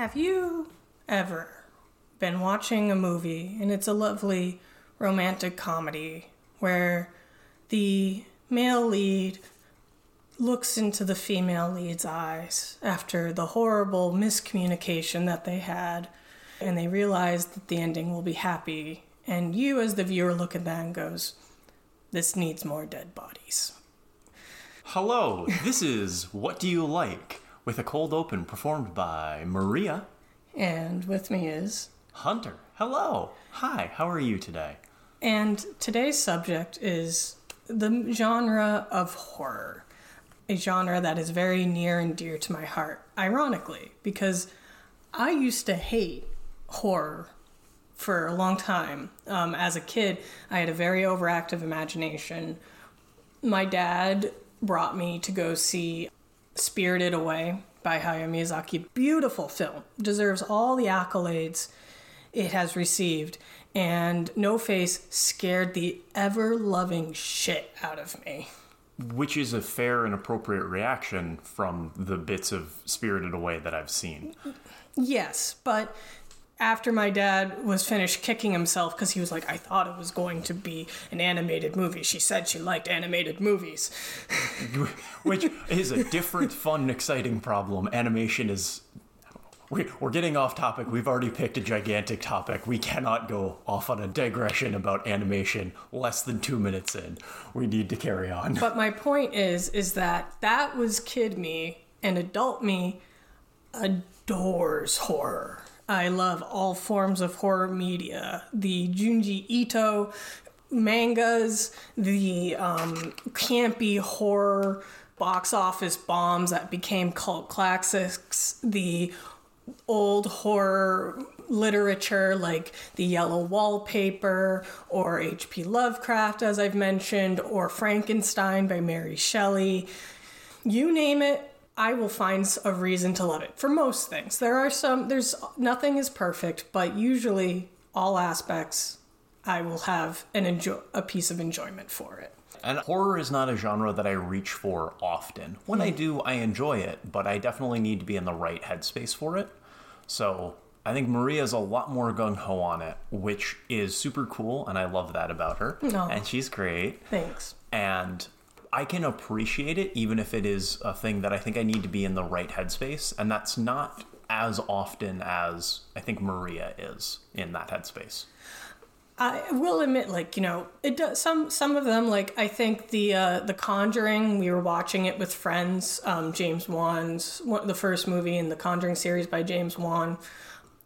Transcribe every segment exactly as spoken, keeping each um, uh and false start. Have you ever been watching a movie, and it's a lovely romantic comedy, where the male lead looks into the female lead's eyes after the horrible miscommunication that they had, and they realize that the ending will be happy, and you as the viewer look at that and goes, this needs more dead bodies. Hello, this is What Do You Like? With a cold open performed by Maria. And with me is... Hunter. Hello. Hi, how are you today? And today's subject is the genre of horror. A genre that is very near and dear to my heart, ironically, because I used to hate horror for a long time. Um, as a kid, I had a very overactive imagination. My dad brought me to go see Spirited Away by Hayao Miyazaki. Beautiful film. Deserves all the accolades it has received. And No Face scared the ever-loving shit out of me. Which is a fair and appropriate reaction from the bits of Spirited Away that I've seen. Yes, but after my dad was finished kicking himself because he was like, I thought it was going to be an animated movie. She said she liked animated movies. Which is a different, fun, exciting problem. Animation is... We're getting off topic. We've already picked a gigantic topic. We cannot go off on a digression about animation less than two minutes in. We need to carry on. But my point is, is that that was kid me, and adult me adores horror. I love all forms of horror media. The Junji Ito mangas, the um, campy horror box office bombs that became cult classics, the old horror literature like The Yellow Wallpaper or H P Lovecraft, as I've mentioned, or Frankenstein by Mary Shelley. You name it, I will find a reason to love it. For most things. There are some, there's nothing is perfect, but usually all aspects I will have an enjoy, a piece of enjoyment for it. And horror is not a genre that I reach for often. When I do, I enjoy it, but I definitely need to be in the right headspace for it. So I think Maria's a lot more gung-ho on it, which is super cool, and I love that about her. No. And she's great. Thanks. And I can appreciate it, even if it is a thing that I think I need to be in the right headspace, and that's not as often as I think Maria is in that headspace. I will admit, like, you know, it does, some some of them, like, I think the uh, The Conjuring, we were watching it with friends, um, James Wan's, one, the first movie in the Conjuring series by James Wan.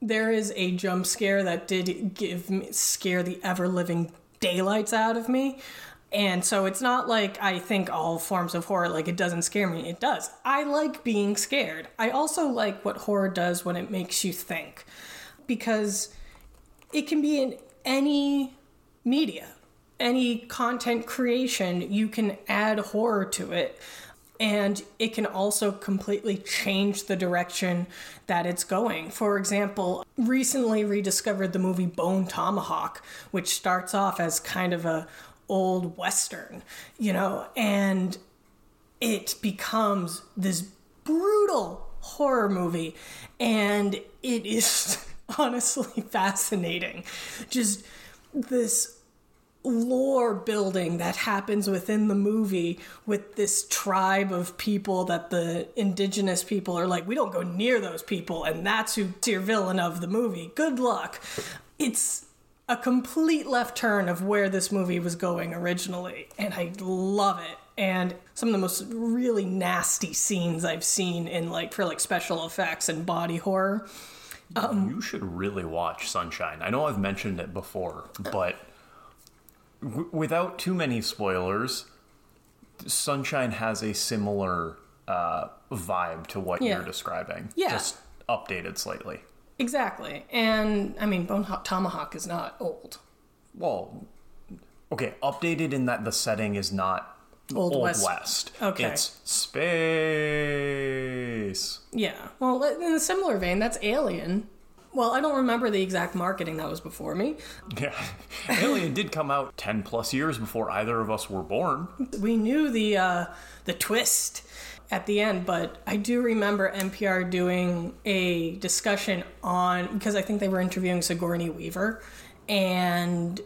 There is a jump scare that did give me, scare the ever-living daylights out of me. And so it's not like I think all forms of horror, like, it doesn't scare me. It does. I like being scared. I also like what horror does when it makes you think. Because it can be an... any media, any content creation, you can add horror to it, and it can also completely change the direction that it's going. For example, recently rediscovered the movie Bone Tomahawk, which starts off as kind of a old Western, you know, and it becomes this brutal horror movie, and it is... honestly fascinating. Just this lore building that happens within the movie with this tribe of people that the indigenous people are like, we don't go near those people, and that's who your villain of the movie. Good luck. It's a complete left turn of where this movie was going originally, and I love it. And some of the most really nasty scenes I've seen in like for like special effects and body horror. Um, you should really watch Sunshine. I know I've mentioned it before, but w- without too many spoilers, Sunshine has a similar uh, vibe to what yeah. you're describing. Yeah. Just updated slightly. Exactly. And, I mean, Bone Tomahawk is not old. Well, okay, updated in that the setting is not Old, Old West. West. Okay. It's space. Yeah. Well, in a similar vein, that's Alien. Well, I don't remember the exact marketing that was before me. Yeah. Alien did come out ten plus years before either of us were born. We knew the uh, the twist at the end, but I do remember N P R doing a discussion on, because I think they were interviewing Sigourney Weaver, and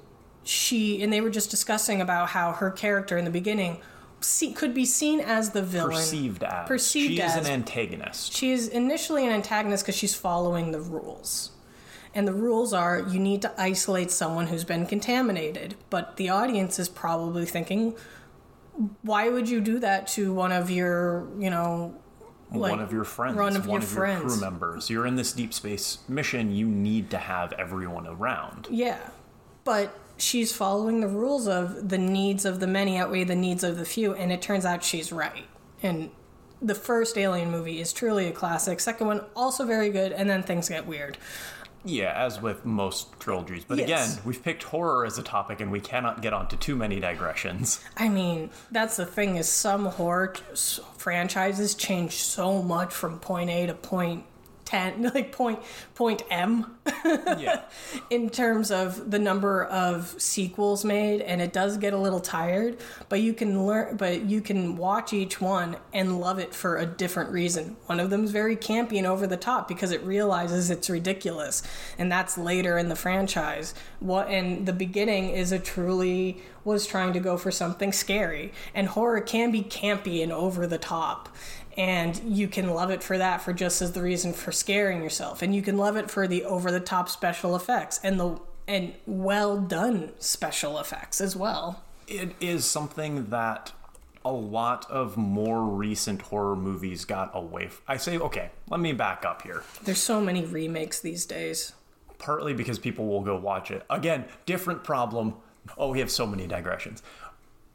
she, and they were just discussing about how her character in the beginning see, could be seen as the villain. Perceived as. Perceived she as. She is an antagonist. She is initially an antagonist because she's following the rules. And the rules are you need to isolate someone who's been contaminated. But the audience is probably thinking, why would you do that to one of your, you know, like, one of your friends, one of, one your, of friends. your crew members? You're in this deep space mission. You need to have everyone around. Yeah. But she's following the rules of the needs of the many outweigh the needs of the few. And it turns out she's right. And the first Alien movie is truly a classic. Second one, also very good. And then things get weird. Yeah, as with most trilogies. But yes. Again, we've picked horror as a topic, and we cannot get onto too many digressions. I mean, that's the thing, is some horror t- franchises change so much from point A to point ten, like point, point M, yeah. in terms of the number of sequels made, and it does get a little tired, but you can learn, but you can watch each one and love it for a different reason. One of them is very campy and over the top because it realizes it's ridiculous, and that's later in the franchise. What and the beginning is a truly was trying to go for something scary, and horror can be campy and over the top. And you can love it for that, for just as the reason for scaring yourself. And you can love it for the over-the-top special effects and the and well-done special effects as well. It is something that a lot of more recent horror movies got away from. I say, okay, let me back up here. There's so many remakes these days. Partly because people will go watch it. Again, different problem. Oh, we have so many digressions.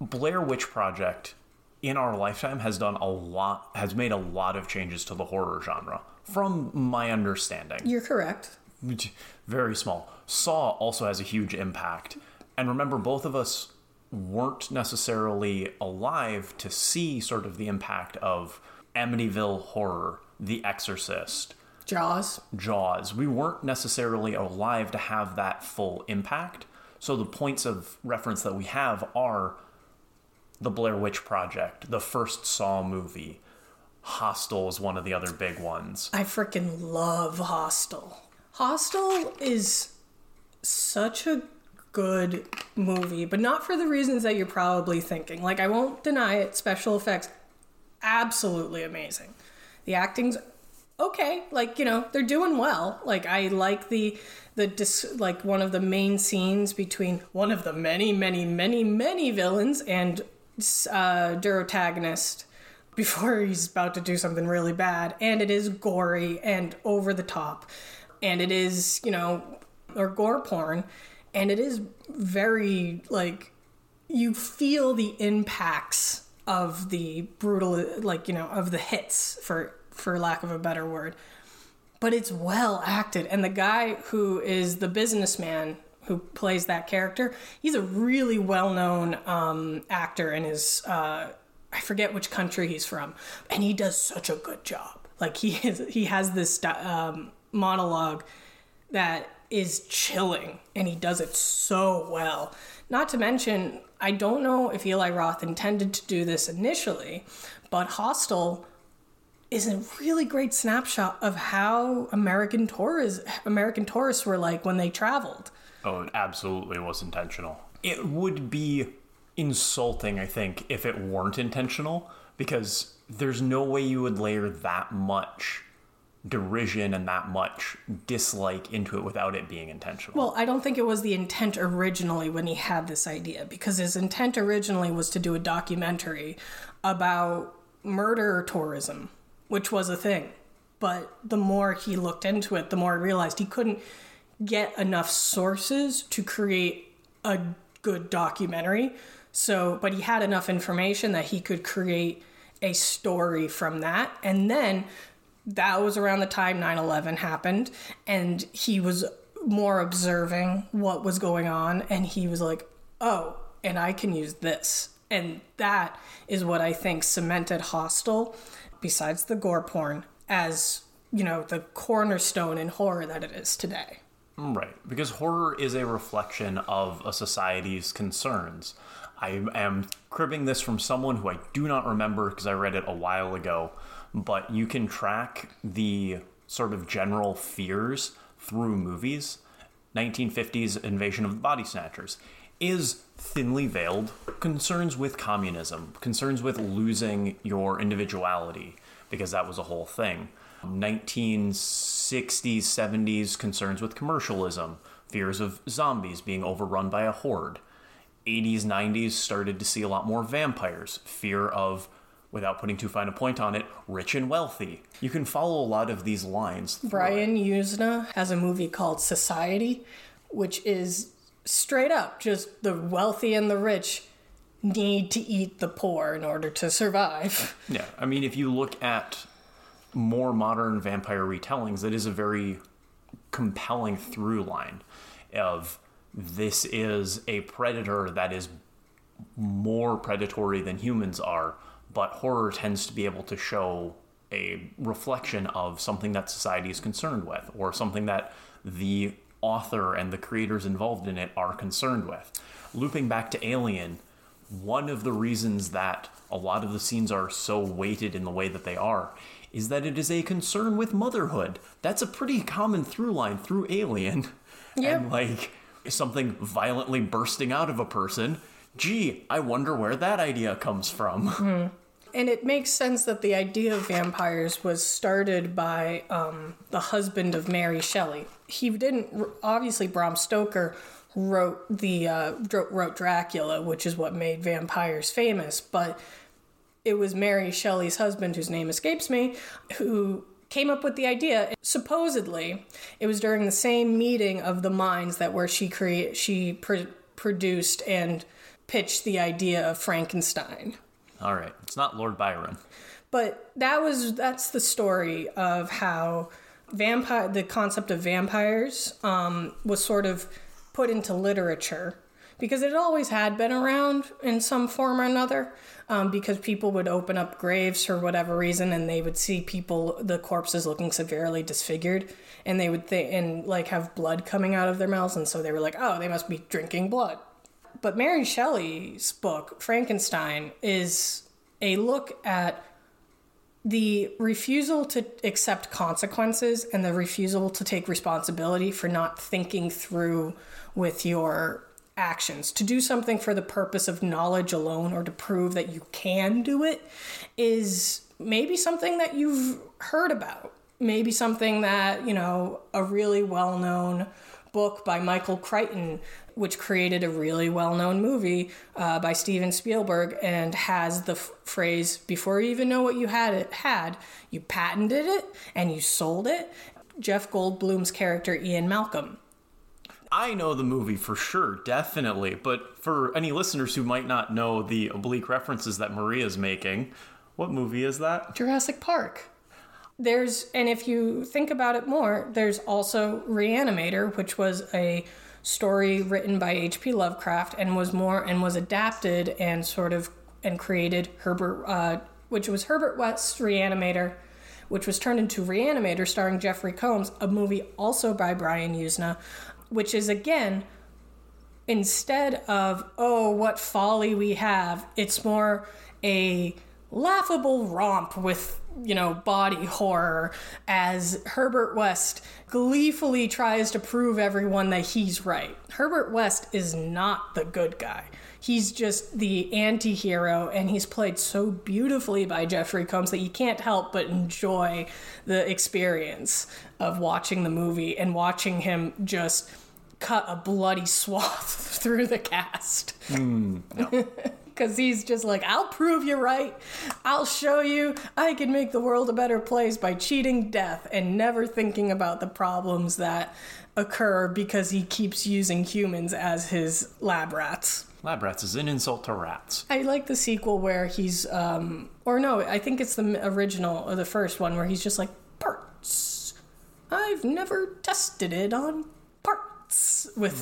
Blair Witch Project, in our lifetime, has done a lot, has made a lot of changes to the horror genre, from my understanding. You're correct. Very small. Saw also has a huge impact. And remember, both of us weren't necessarily alive to see sort of the impact of Amityville Horror, The Exorcist. Jaws. Jaws. We weren't necessarily alive to have that full impact. So the points of reference that we have are The Blair Witch Project, the first Saw movie. Hostel is one of the other big ones. I freaking love Hostel. Hostel is such a good movie, but not for the reasons that you're probably thinking. Like, I won't deny it. Special effects, absolutely amazing. The acting's okay. Like, you know, they're doing well. Like, I like the... The dis- like one of the main scenes between one of the many, many, many, many villains and uh, protagonist before he's about to do something really bad. And it is gory and over the top. And it is, you know, or gore porn. And it is very, like, you feel the impacts of the brutal, like, you know, of the hits, for for lack of a better word. But it's well acted. And the guy who is the businessman who plays that character, he's a really well-known um, actor in his, uh, I forget which country he's from. And he does such a good job. Like, he is, he has this um, monologue that is chilling. And he does it so well. Not to mention, I don't know if Eli Roth intended to do this initially, but Hostel is a really great snapshot of how American tourists, American tourists were like when they traveled. Oh, it absolutely was intentional. It would be insulting, I think, if it weren't intentional, because there's no way you would layer that much derision and that much dislike into it without it being intentional. Well, I don't think it was the intent originally when he had this idea, because his intent originally was to do a documentary about murder tourism, which was a thing. But the more he looked into it, the more he realized he couldn't get enough sources to create a good documentary. So, but he had enough information that he could create a story from that. And then that was around the time nine eleven happened, and he was more observing what was going on, and he was like, oh, and I can use this. And that is what I think cemented Hostel, besides the gore porn, as, you know, the cornerstone in horror that it is today. Right, because horror is a reflection of a society's concerns. I am cribbing this from someone who I do not remember because I read it a while ago, but you can track the sort of general fears through movies. nineteen fifties Invasion of the Body Snatchers is thinly veiled concerns with communism, concerns with losing your individuality, because that was a whole thing. nineteen sixties, seventies concerns with commercialism, fears of zombies being overrun by a horde. eighties, nineties started to see a lot more vampires, fear of, without putting too fine a point on it, rich and wealthy. You can follow a lot of these lines. Brian Yuzna has a movie called Society, which is straight up just the wealthy and the rich need to eat the poor in order to survive. Yeah, I mean, if you look at more modern vampire retellings, it is a very compelling through line of this is a predator that is more predatory than humans are, but horror tends to be able to show a reflection of something that society is concerned with, or something that the author and the creators involved in it are concerned with. Looping back to Alien, one of the reasons that a lot of the scenes are so weighted in the way that they are is that it is a concern with motherhood. That's a pretty common through line through Alien. Yep. And like something violently bursting out of a person. Gee, I wonder where that idea comes from. Mm. And it makes sense that the idea of vampires was started by um, the husband of Mary Shelley. He didn't, obviously Bram Stoker wrote the uh, wrote Dracula, which is what made vampires famous, but it was Mary Shelley's husband, whose name escapes me, who came up with the idea. Supposedly, it was during the same meeting of the minds that where she create she pr- produced and pitched the idea of Frankenstein. All right, it's not Lord Byron, but that was that's the story of how vampire the concept of vampires um, was sort of put into literature. Because it always had been around in some form or another, um, because people would open up graves for whatever reason, and they would see people, the corpses looking severely disfigured, and they would think, and like have blood coming out of their mouths, and so they were like, oh, they must be drinking blood. But Mary Shelley's book, Frankenstein, is a look at the refusal to accept consequences and the refusal to take responsibility for not thinking through with your actions. To do something for the purpose of knowledge alone, or to prove that you can do it, is maybe something that you've heard about. Maybe something that, you know, a really well-known book by Michael Crichton, which created a really well-known movie uh, by Steven Spielberg, and has the f- phrase, before you even know what you had, it had, you patented it and you sold it. Jeff Goldblum's character, Ian Malcolm. I know the movie for sure, definitely. But for any listeners who might not know the oblique references that Maria's making, what movie is that? Jurassic Park. There's, and if you think about it more, there's also Reanimator, which was a story written by H P Lovecraft and was more and was adapted and sort of and created Herbert, uh, which was Herbert West's Reanimator, which was turned into Reanimator, starring Jeffrey Combs, a movie also by Brian Yuzna. Which is, again, instead of, oh, what folly we have, it's more a laughable romp with, you know, body horror, as Herbert West gleefully tries to prove everyone that he's right. Herbert West is not the good guy. He's just the anti-hero, and he's played so beautifully by Jeffrey Combs that you can't help but enjoy the experience of watching the movie and watching him just cut a bloody swath through the cast. Mm, no. Because he's just like, I'll prove you right. I'll show you I can make the world a better place by cheating death and never thinking about the problems that occur because he keeps using humans as his lab rats. Lab rats is an insult to rats. I like the sequel where he's, um, or no, I think it's the original or the first one where he's just like, parts. I've never tested it on parts. With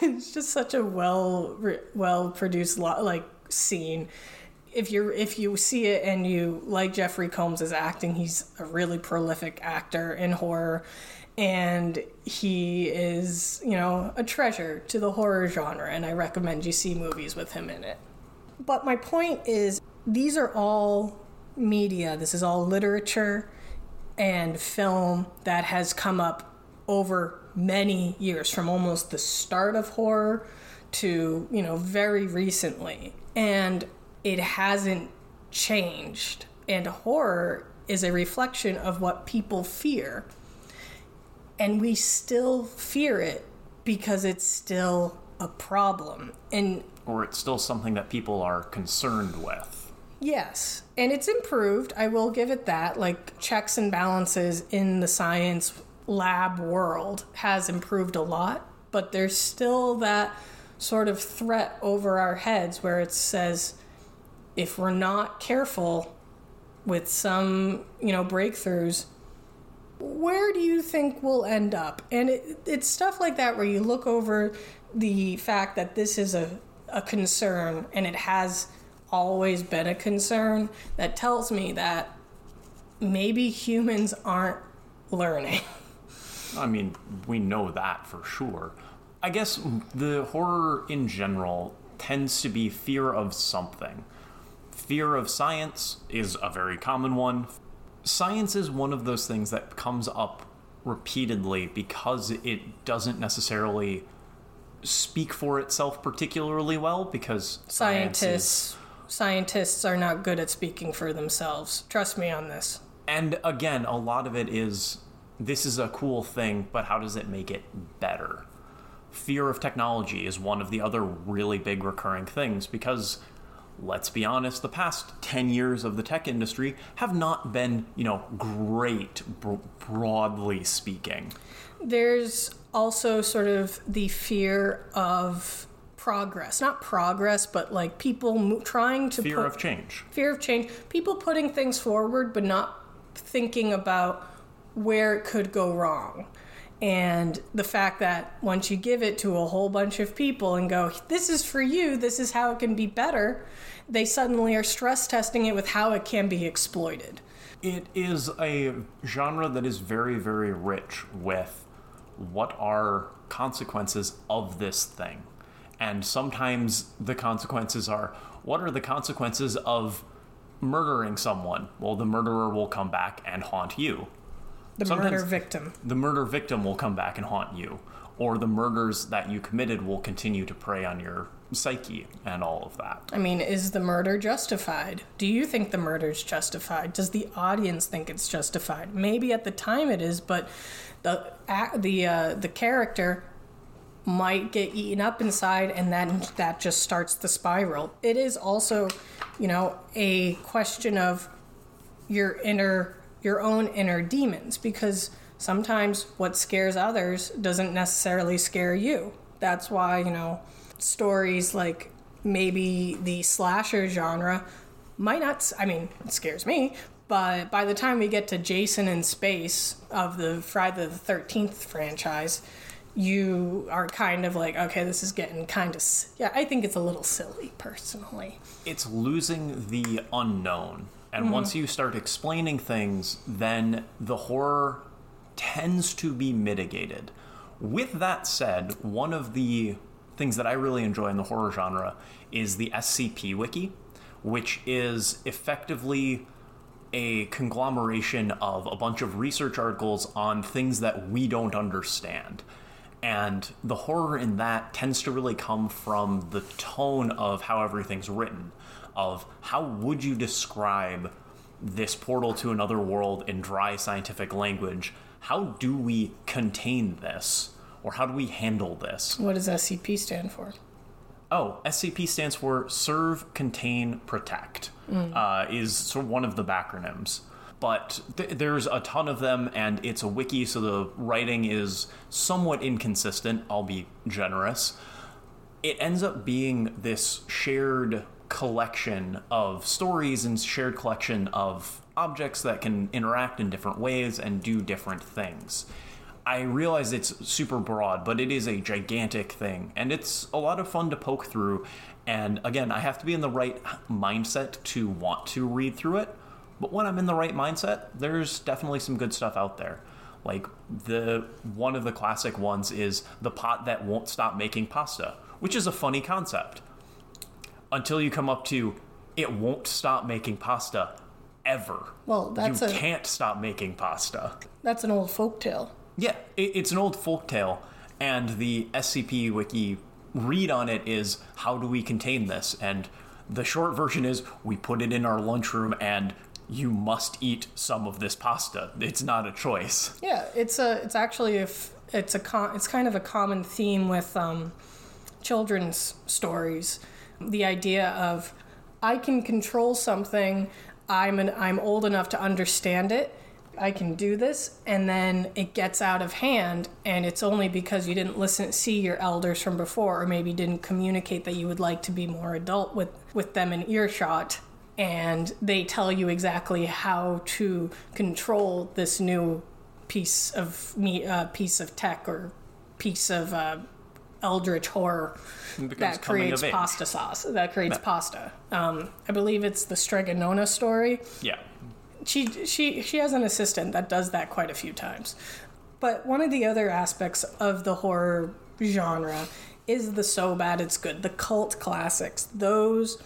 it's just such a well well produced like scene. if you're if you see it and you like Jeffrey Combs' acting, he's a really prolific actor in horror, and he is, you know, a treasure to the horror genre, and I recommend you see movies with him in it. But my point is, these are all media, this is all literature and film that has come up over many years, from almost the start of horror to, you know, very recently. And it hasn't changed. And horror is a reflection of what people fear. And we still fear it because it's still a problem. And or it's still something that people are concerned with. Yes. And it's improved. I will give it that. Like, checks and balances in the science lab world has improved a lot. But there's still that sort of threat over our heads where it says, if we're not careful with some, you know, breakthroughs, where do you think we'll end up? And it, it's stuff like that where you look over the fact that this is a, a concern, and it has always been a concern, that tells me that maybe humans aren't learning. I mean, we know that for sure. I guess the horror in general tends to be fear of something. Fear of science is a very common one. Science is one of those things that comes up repeatedly because it doesn't necessarily speak for itself particularly well, because scientists scientists are not good at speaking for themselves. Trust me on this. And again, a lot of it is, this is a cool thing, but how does it make it better? Fear of technology is one of the other really big recurring things, because let's be honest, the past ten years of the tech industry have not been, you know, great, bro- broadly speaking. There's also sort of the fear of progress. Not progress, but like people mo- trying to... Fear put, of change. Fear of change. People putting things forward, but not thinking about where it could go wrong. And the fact that once you give it to a whole bunch of people and go, this is for you, this is how it can be better, they suddenly are stress testing it with how it can be exploited. It is a genre that is very, very rich with what are consequences of this thing. And sometimes the consequences are, what are the consequences of murdering someone? Well, the murderer will come back and haunt you. The Sometimes murder victim. The murder victim will come back and haunt you. Or the murders that you committed will continue to prey on your psyche and all of that. I mean, is the murder justified? Do you think the murder's justified? Does the audience think it's justified? Maybe at the time it is, but the the uh, the character might get eaten up inside, and then that just starts the spiral. It is also, you know, a question of your inner... your own inner demons, because sometimes what scares others doesn't necessarily scare you. That's why, you know, stories like maybe the slasher genre might not, I mean, it scares me, but by the time we get to Jason in Space of the Friday the thirteenth franchise, you are kind of like, okay, this is getting kind of, yeah, I think it's a little silly, personally. It's losing the unknown. And mm-hmm. once you start explaining things, then the horror tends to be mitigated. With that said, one of the things that I really enjoy in the horror genre is the S C P Wiki, which is effectively a conglomeration of a bunch of research articles on things that we don't understand. And the horror in that tends to really come from the tone of how everything's written. Of how would you describe this portal to another world in dry scientific language? How do we contain this? Or how do we handle this? What does S C P stand for? Oh, S C P stands for Serve, Contain, Protect, mm. uh, is sort of one of the backronyms. But th- there's a ton of them, and it's a wiki, so the writing is somewhat inconsistent. I'll be generous. It ends up being this shared collection of stories and shared collection of objects that can interact in different ways and do different things. I realize it's super broad, but it is a gigantic thing, and it's a lot of fun to poke through. And again, I have to be in the right mindset to want to read through it. But when I'm in the right mindset, there's definitely some good stuff out there. Like, the one of the classic ones is The Pot That Won't Stop Making Pasta, which is a funny concept until you come up to it won't stop making pasta ever. Well, that's you a, can't stop making pasta. That's an old folktale. Yeah, it, it's an old folktale, and the S C P Wiki read on it is how do we contain this? And the short version is we put it in our lunchroom and you must eat some of this pasta. It's not a choice. Yeah, it's a. It's actually if it's a. Con, it's kind of a common theme with um, children's stories. The idea of I can control something. I'm an. I'm old enough to understand it. I can do this, and then it gets out of hand, and it's only because you didn't listen, see your elders from before, or maybe didn't communicate that you would like to be more adult with with them in earshot. And they tell you exactly how to control this new piece of me, uh, piece of tech or piece of uh, eldritch horror that creates pasta sauce. That creates no. pasta. Um, I believe it's the Streganona story. Yeah, she she she has an assistant that does that quite a few times. But one of the other aspects of the horror genre is the so bad it's good, the cult classics. Those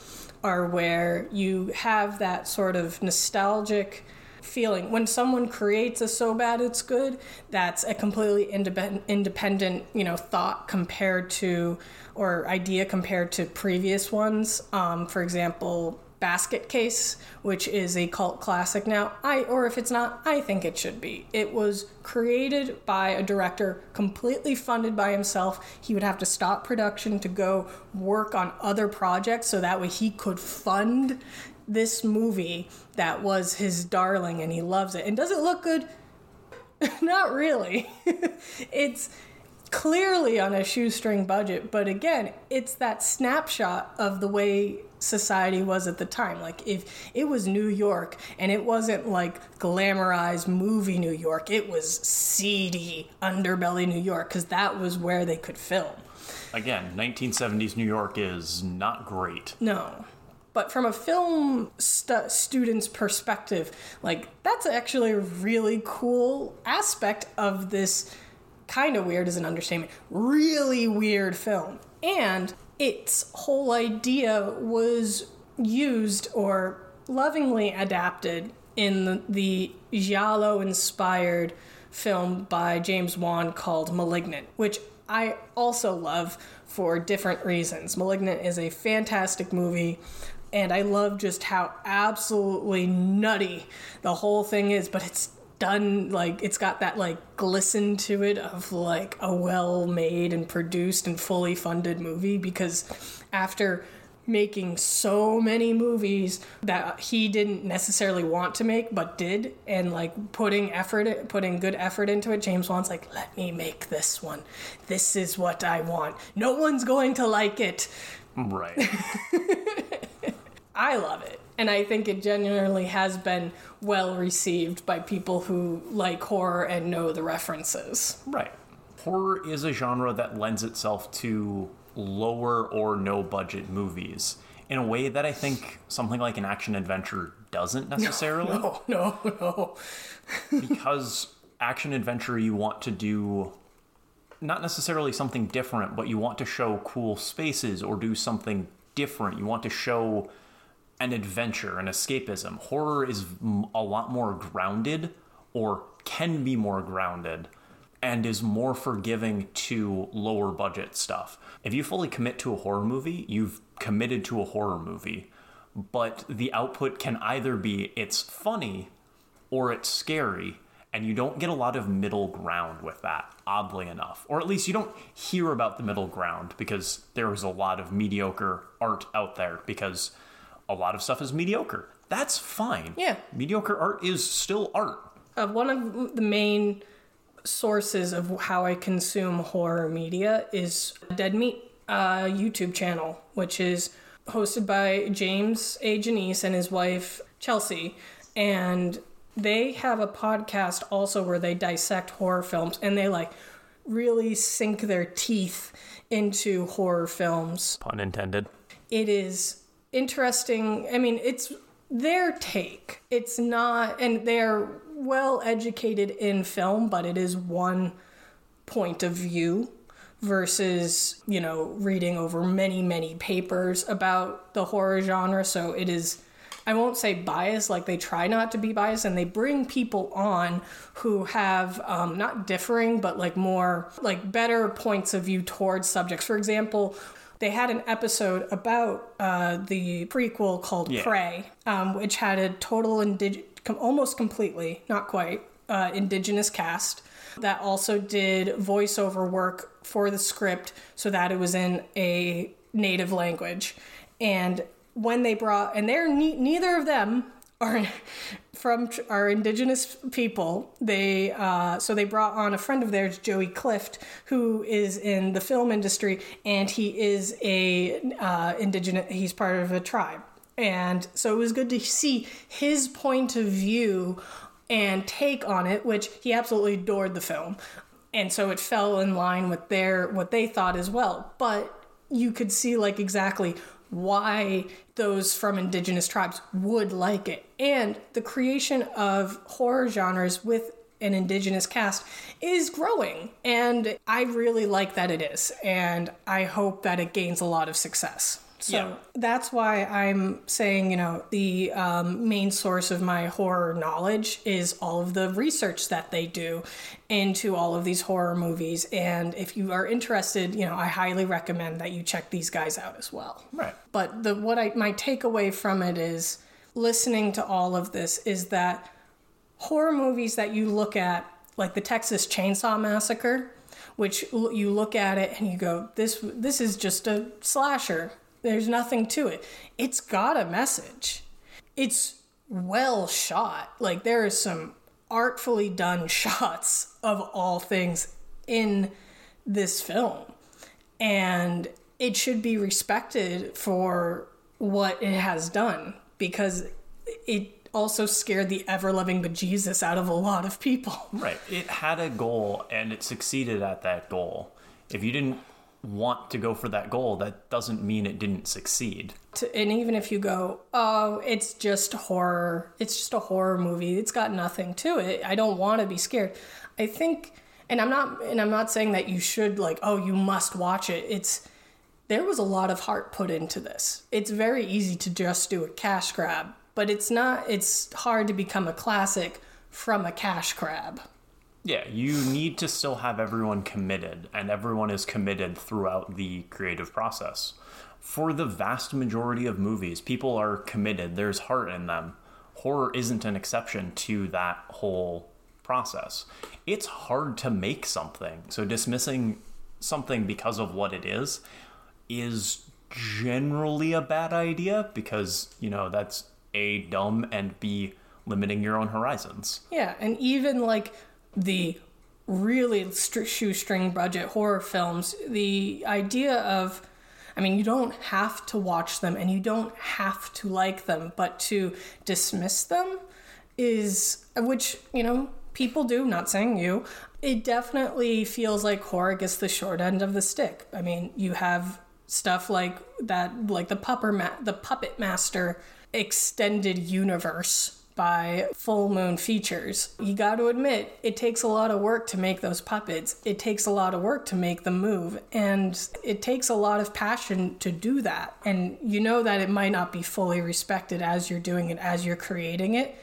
are where you have that sort of nostalgic feeling. When someone creates a so bad it's good, that's a completely independent, independent, you know, thought compared to, or idea compared to previous ones. Um, for example, Basket Case, which is a cult classic now. I, or if it's not, I think it should be. It was created by a director, completely funded by himself. He would have to stop production to go work on other projects, so that way he could fund this movie that was his darling, and he loves it. And does it look good? Not really. It's clearly on a shoestring budget, but again, it's that snapshot of the way society was at the time. Like, if it was New York, and it wasn't like glamorized movie New York, it was seedy underbelly New York, because that was where they could film. Again, nineteen seventies New York is not great. No. But from a film stu- student's perspective, like, that's actually a really cool aspect of this kind of weird is an understatement, really weird film. And its whole idea was used or lovingly adapted in the giallo-inspired film by James Wan called Malignant, which I also love for different reasons. Malignant is a fantastic movie, and I love just how absolutely nutty the whole thing is, but it's done, like, it's got that, like, glisten to it of, like, a well-made and produced and fully funded movie, because after making so many movies that he didn't necessarily want to make but did, and, like, putting effort, putting good effort into it, James Wan's like, let me make this one. This is what I want. No one's going to like it. Right. I love it. And I think it genuinely has been well-received by people who like horror and know the references. Right. Horror is a genre that lends itself to lower or no-budget movies in a way that I think something like an action-adventure doesn't necessarily. No, no, no. no. Because action-adventure, you want to do not necessarily something different, but you want to show cool spaces or do something different. You want to show an adventure, an escapism. Horror is a lot more grounded, or can be more grounded, and is more forgiving to lower budget stuff. If you fully commit to a horror movie, you've committed to a horror movie, but the output can either be it's funny or it's scary, and you don't get a lot of middle ground with that, oddly enough. Or at least you don't hear about the middle ground, because there is a lot of mediocre art out there, because a lot of stuff is mediocre. That's fine. Yeah. Mediocre art is still art. Uh, one of the main sources of how I consume horror media is Dead Meat uh, YouTube channel, which is hosted by James A. Janice and his wife, Chelsea. And they have a podcast also where they dissect horror films, and they like really sink their teeth into horror films. Pun intended. It is interesting. I mean, it's their take. It's not, and they're well educated in film, but it is one point of view versus, you know, reading over many, many papers about the horror genre. So it is, I won't say biased, like they try not to be biased, and they bring people on who have um, not differing, but like more, like better points of view towards subjects. For example, they had an episode about uh, the prequel called yeah. Prey, um, which had a total, indig- almost completely, not quite, uh, indigenous cast that also did voiceover work for the script so that it was in a native language. And when they brought, and they're ne- neither of them are from are indigenous people. They uh, so they brought on a friend of theirs, Joey Clift, who is in the film industry, and he is a uh, indigenous. He's part of a tribe, and so it was good to see his point of view and take on it, which he absolutely adored the film, and so it fell in line with their what they thought as well. But you could see like exactly why those from indigenous tribes would like it. And the creation of horror genres with an indigenous cast is growing. And I really like that it is. And I hope that it gains a lot of success. So yeah. That's why I'm saying, you know, the um, main source of my horror knowledge is all of the research that they do into all of these horror movies. And if you are interested, you know, I highly recommend that you check these guys out as well. Right. But the what I my takeaway from it is listening to all of this is that horror movies that you look at, like the Texas Chainsaw Massacre, which you look at it and you go, this this is just a slasher. There's nothing to it. It's got a message. It's well shot. Like, there is some artfully done shots of all things in this film. And it should be respected for what it has done, because it also scared the ever-loving bejesus out of a lot of people. Right. It had a goal, and it succeeded at that goal. If you didn't want to go for that goal, that doesn't mean it didn't succeed. And even if you go, oh, it's just horror, it's just a horror movie, it's got nothing to it, I don't want to be scared, I think, and I'm not and I'm not saying that you should, like, oh, you must watch it. It's, there was a lot of heart put into this. It's very easy to just do a cash grab, but it's not, it's hard to become a classic from a cash grab. Yeah, you need to still have everyone committed, and everyone is committed throughout the creative process. For the vast majority of movies, people are committed. There's heart in them. Horror isn't an exception to that whole process. It's hard to make something, so dismissing something because of what it is is generally a bad idea because, you know, that's A, dumb, and B, limiting your own horizons. Yeah, and even like the really shoestring budget horror films, the idea of, I mean, you don't have to watch them and you don't have to like them, but to dismiss them is, which, you know, people do, not saying you, it definitely feels like horror gets the short end of the stick. I mean, you have stuff like that, like the Pupper Ma- the Puppet Master extended universe by Full Moon Features. You got to admit, it takes a lot of work to make those puppets. It takes a lot of work to make them move. And it takes a lot of passion to do that. And you know that it might not be fully respected as you're doing it, as you're creating it,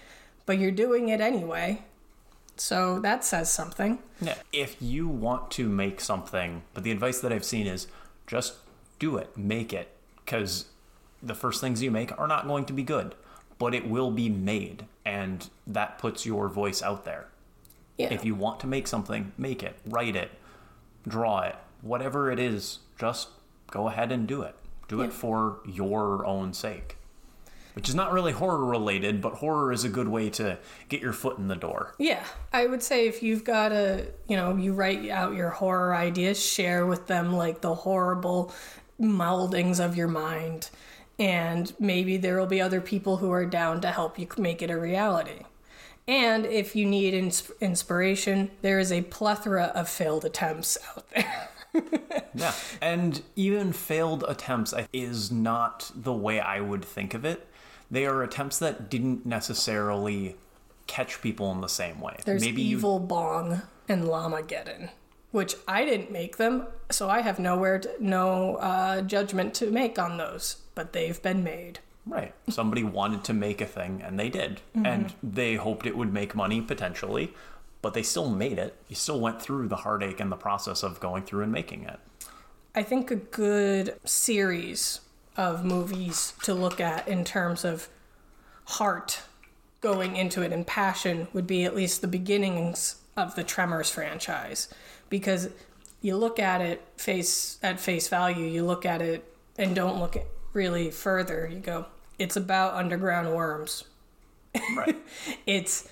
but you're doing it anyway. So that says something. Yeah. If you want to make something, but the advice that I've seen is just do it, make it, because the first things you make are not going to be good. But it will be made, and that puts your voice out there. Yeah. If you want to make something, make it, write it, draw it, whatever it is, just go ahead and do it. Do yeah. it for your own sake, which is not really horror related, but horror is a good way to get your foot in the door. Yeah, I would say if you've got a, you know, you write out your horror ideas, share with them like the horrible meldings of your mind. And maybe there will be other people who are down to help you make it a reality. And if you need ins- inspiration, there is a plethora of failed attempts out there. Yeah, and even failed attempts is not the way I would think of it. They are attempts that didn't necessarily catch people in the same way. There's Maybe Evil you... Bong and Llamageddon, which I didn't make them, so I have nowhere to, no uh, judgment to make on those, but they've been made. Right. Somebody wanted to make a thing, and they did. Mm-hmm. And they hoped it would make money, potentially, but they still made it. You still went through the heartache and the process of going through and making it. I think a good series of movies to look at in terms of heart going into it and passion would be at least the beginnings of the Tremors franchise. Because you look at it face at face value, you look at it and don't look at really further. You go, it's about underground worms. Right. It's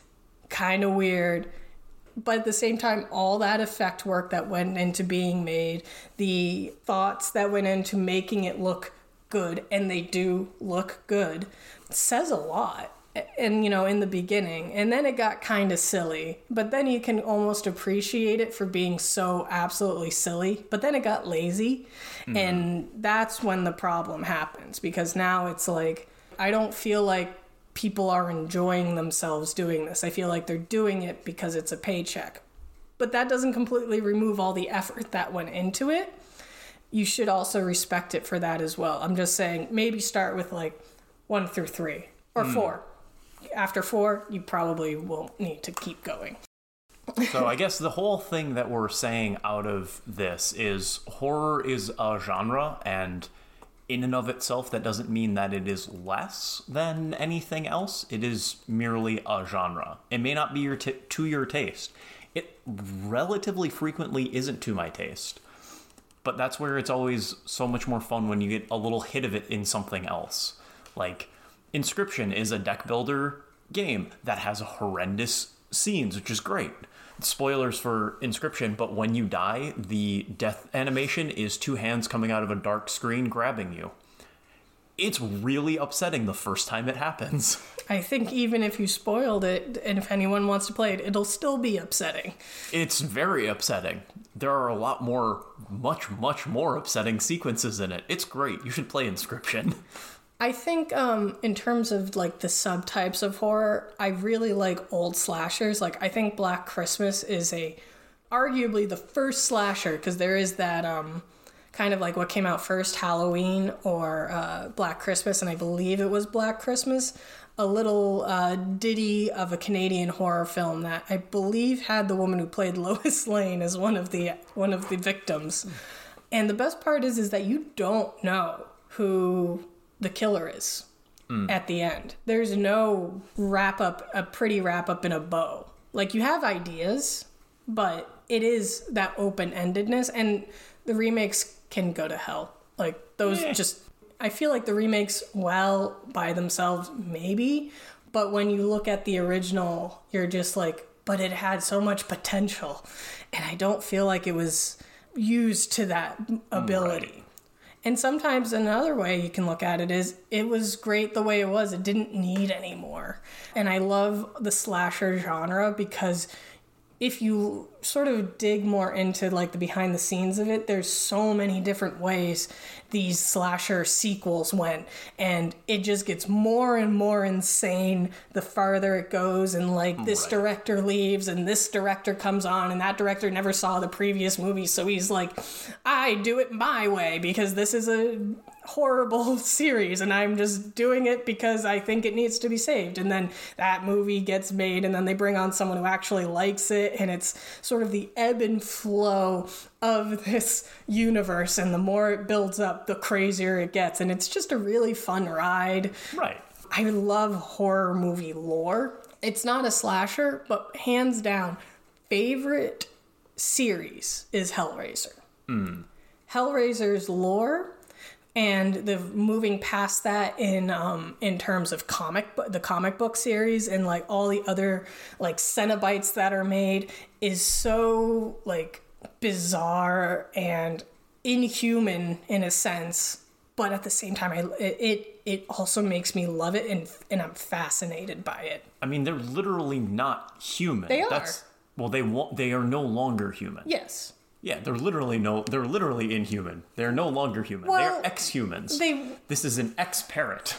kind of weird. But at the same time, all that effect work that went into being made, the thoughts that went into making it look good, and they do look good, says a lot. And, you know, in the beginning. And then it got kind of silly. But then you can almost appreciate it for being so absolutely silly. But then it got lazy. Mm. And that's when the problem happens. Because now it's like, I don't feel like people are enjoying themselves doing this. I feel like they're doing it because it's a paycheck. But that doesn't completely remove all the effort that went into it. You should also respect it for that as well. I'm just saying, maybe start with like one through three or mm. four. After four, you probably won't need to keep going. So I guess the whole thing that we're saying out of this is horror is a genre, and in and of itself, that doesn't mean that it is less than anything else. It is merely a genre. It may not be your t- to your taste. It relatively frequently isn't to my taste. But that's where it's always so much more fun when you get a little hit of it in something else. Like, Inscription is a deck builder game that has horrendous scenes, which is great. Spoilers for Inscription, but when you die, the death animation is two hands coming out of a dark screen grabbing you. It's really upsetting the first time it happens. I think even if you spoiled it, and if anyone wants to play it, it'll still be upsetting. It's very upsetting. There are a lot more, much, much more upsetting sequences in it. It's great. You should play Inscription. I think um, in terms of like the subtypes of horror, I really like old slashers. Like I think Black Christmas is a arguably the first slasher, because there is that um, kind of like what came out first, Halloween or uh, Black Christmas, and I believe it was Black Christmas, a little uh, ditty of a Canadian horror film that I believe had the woman who played Lois Lane as one of the one of the victims. And the best part is is that you don't know who the killer is mm. at the end. There's no wrap up, a pretty wrap up in a bow. Like you have ideas, but it is that open-endedness, and the remakes can go to hell. Like those yeah. just, I feel like the remakes, well, by themselves, maybe, but when you look at the original, you're just like, but it had so much potential, and I don't feel like it was used to that ability. Right. And sometimes another way you can look at it is it was great the way it was. It didn't need any more. And I love the slasher genre because if you sort of dig more into like the behind the scenes of it, there's so many different ways these slasher sequels went. And it just gets more and more insane the farther it goes. And like this right. director leaves and this director comes on, and that director never saw the previous movie. So he's like, I do it my way because this is a horrible series and I'm just doing it because I think it needs to be saved. And then that movie gets made, and then they bring on someone who actually likes it. And it's sort of the ebb and flow of this universe, and the more it builds up, the crazier it gets, and it's just a really fun ride. Right. I love horror movie lore. It's not a slasher, but hands down, favorite series is Hellraiser. Mm. Hellraiser's lore, and the moving past that in um in terms of comic bu- the comic book series and like all the other like Cenobites that are made is so like bizarre and inhuman in a sense but at the same time, I it it also makes me love it, and and I'm fascinated by it. I mean, they're literally not human. They are. That's, well, they won't, they are no longer human. Yes. Yeah, they're literally no. They're literally inhuman. They're no longer human. Well, they're ex-humans. They. This is an ex-parrot.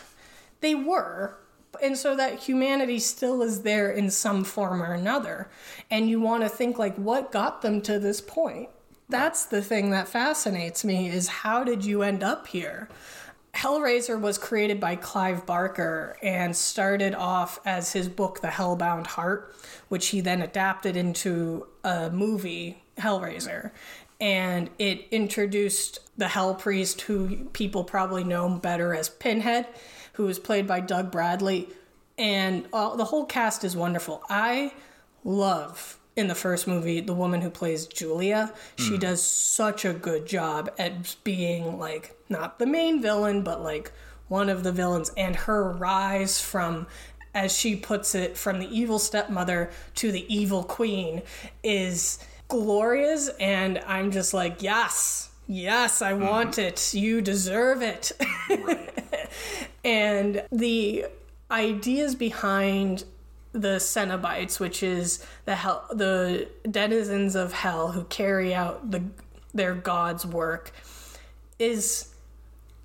They were. And so that humanity still is there in some form or another. And you want to think, like, what got them to this point? That's the thing that fascinates me, is how did you end up here? Hellraiser was created by Clive Barker and started off as his book, The Hellbound Heart, which he then adapted into a movie, Hellraiser. And it introduced the Hell Priest, who people probably know better as Pinhead, who is played by Doug Bradley, and all, the whole cast is wonderful. I love, in the first movie, the woman who plays Julia. She mm. does such a good job at being, like, not the main villain, but, like, one of the villains, and her rise from, as she puts it, from the evil stepmother to the evil queen is glorious, and I'm just like, yes, yes, I want mm. it. You deserve it. Right. And the ideas behind the Cenobites, which is the hell, the denizens of hell who carry out the their god's work, is,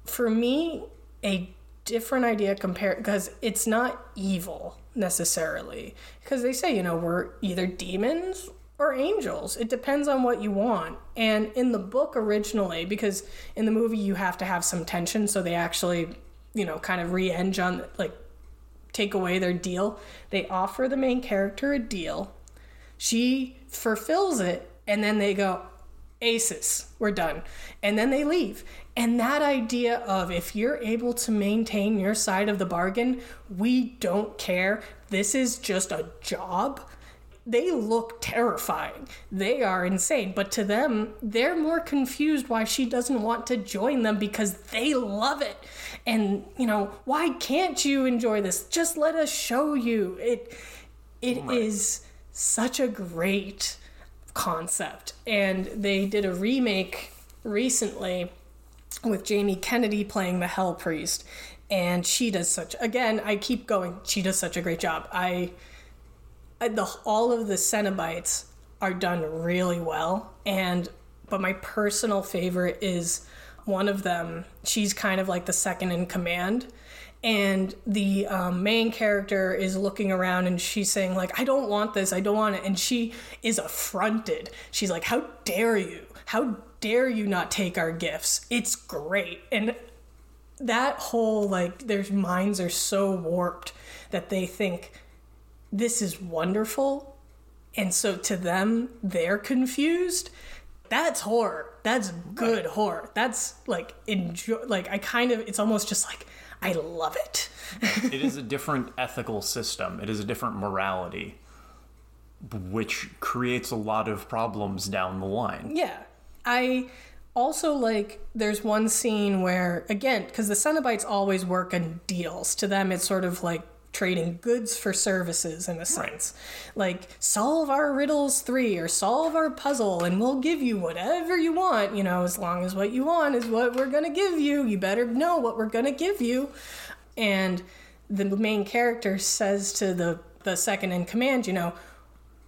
for me, a different idea compared, because it's not evil necessarily. Because they say, you know, we're either demons or angels. It depends on what you want. And in the book originally, because in the movie you have to have some tension, so they actually, you know, kind of re-enge on, like, take away their deal. They offer the main character a deal. She fulfills it, and then they go, aces, we're done. And then they leave. And that idea of, if you're able to maintain your side of the bargain, we don't care. This is just a job. They look terrifying. They are insane. But to them, they're more confused why she doesn't want to join them, because they love it. And, you know, why can't you enjoy this? Just let us show you. It it right. is such a great concept. And they did a remake recently with Jamie Kennedy playing the Hell Priest. And she does such, again, I keep going, she does such a great job. I... The, all of the Cenobites are done really well, and but my personal favorite is one of them. She's kind of like the second in command, and the um, main character is looking around, and she's saying, like, I don't want this, I don't want it, and she is affronted. She's like, how dare you? How dare you not take our gifts? It's great. And that whole, like, their minds are so warped that they think, this is wonderful. And so to them, they're confused. That's horror. That's good right. horror. That's like enjoy. Like I kind of, it's almost just like, I love it. It is a different ethical system. It is a different morality, which creates a lot of problems down the line. Yeah. I also like, there's one scene where, again, because the Cenobites always work in deals. To them, it's sort of like trading goods for services, in a sense. Right. Like, solve our riddles three, or solve our puzzle, and we'll give you whatever you want, you know, as long as what you want is what we're gonna give you. You better know what we're gonna give you. And the main character says to the, the second in command, you know,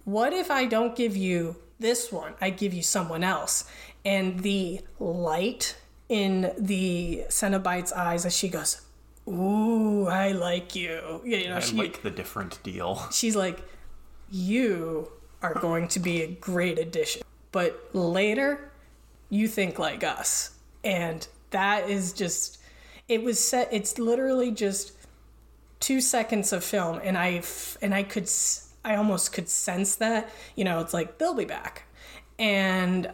what if I don't give you this one? I give you someone else. And the light in the Cenobite's eyes as she goes, ooh, I like you. Yeah, you know, I she, like the different deal. She's like, you are going to be a great addition. But later, you think like us. And that is just, it was set, it's literally just two seconds of film. And I, and I could, I almost could sense that, you know, it's like, they'll be back. And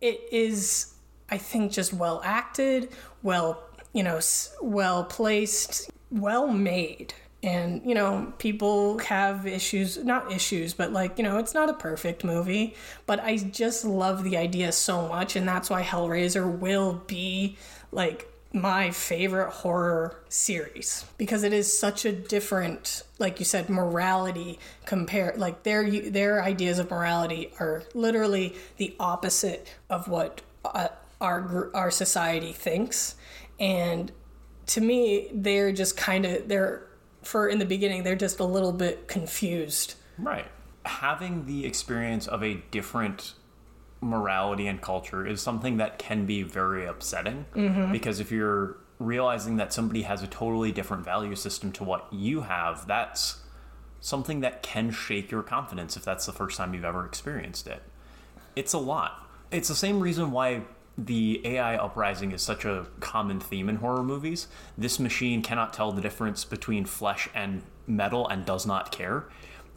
it is, I think, just well acted, well you know, well placed, well made. And, you know, people have issues, not issues, but like, you know, it's not a perfect movie, but I just love the idea so much. And that's why Hellraiser will be like my favorite horror series, because it is such a different, like you said, morality compared, like their, their ideas of morality are literally the opposite of what uh, our, our society thinks. And to me, they're just kind of, they're, for in the beginning, they're just a little bit confused. Right. Having the experience of a different morality and culture is something that can be very upsetting, mm-hmm. because if you're realizing that somebody has a totally different value system to what you have, that's something that can shake your confidence if that's the first time you've ever experienced it. It's a lot. It's the same reason why the A I uprising is such a common theme in horror movies. This machine cannot tell the difference between flesh and metal and does not care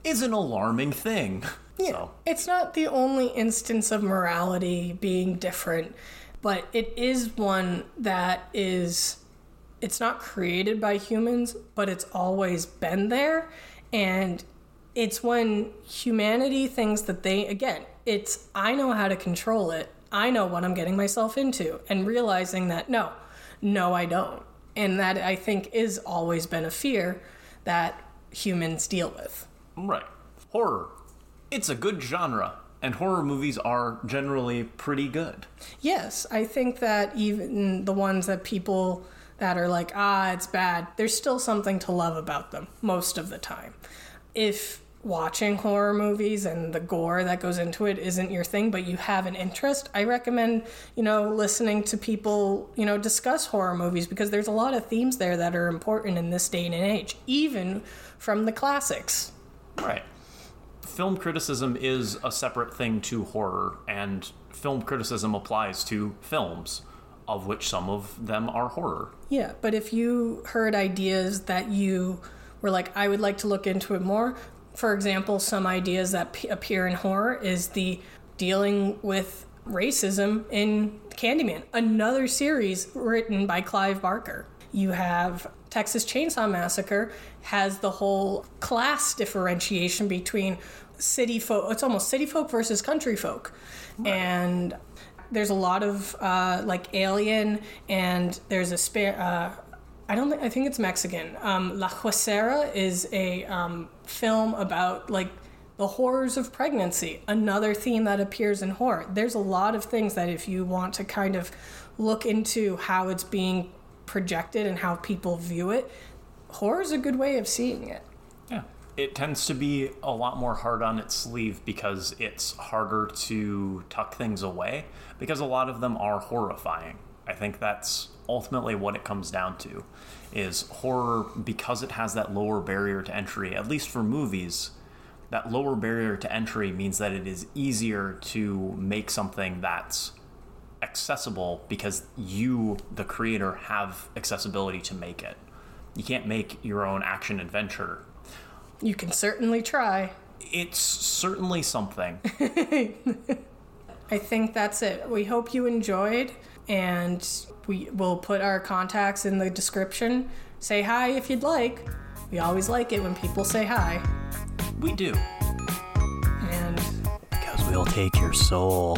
is an alarming thing. Yeah, so. It's not the only instance of morality being different, but it is one that is, it's not created by humans, but it's always been there. And it's when humanity thinks that they, again, it's, I know how to control it. I know what I'm getting myself into, and realizing that, no, no, I don't. And that, I think, is always been a fear that humans deal with. Right. Horror. It's a good genre, and horror movies are generally pretty good. Yes, I think that even the ones that people that are like, ah, it's bad, there's still something to love about them most of the time. If watching horror movies and the gore that goes into it isn't your thing, but you have an interest, I recommend, you know, listening to people, you know, discuss horror movies, because there's a lot of themes there that are important in this day and age, even from the classics. Right. Film criticism is a separate thing to horror, and film criticism applies to films, of which some of them are horror. Yeah, but if you heard ideas that you were like, I would like to look into it more, for example, some ideas that p- appear in horror is the dealing with racism in Candyman, another series written by Clive Barker. You have Texas Chainsaw Massacre has the whole class differentiation between city folk, it's almost city folk versus country folk. Right. And there's a lot of, uh, like, Alien, and there's a, spa- uh, I don't think, I think it's Mexican. Um, La Huesera is a um, film about, like, the horrors of pregnancy, another theme that appears in horror. There's a lot of things that if you want to kind of look into how it's being projected and how people view it, horror is a good way of seeing it. Yeah. It tends to be a lot more hard on its sleeve because it's harder to tuck things away, because a lot of them are horrifying. I think that's ultimately what it comes down to, is horror, because it has that lower barrier to entry, at least for movies, that lower barrier to entry means that it is easier to make something that's accessible because you, the creator, have accessibility to make it. You can't make your own action adventure. You can certainly try. It's certainly something. I think that's it. We hope you enjoyed, and we will put our contacts in the description. Say hi if you'd like. We always like it when people say hi. We do. And because we'll take your soul.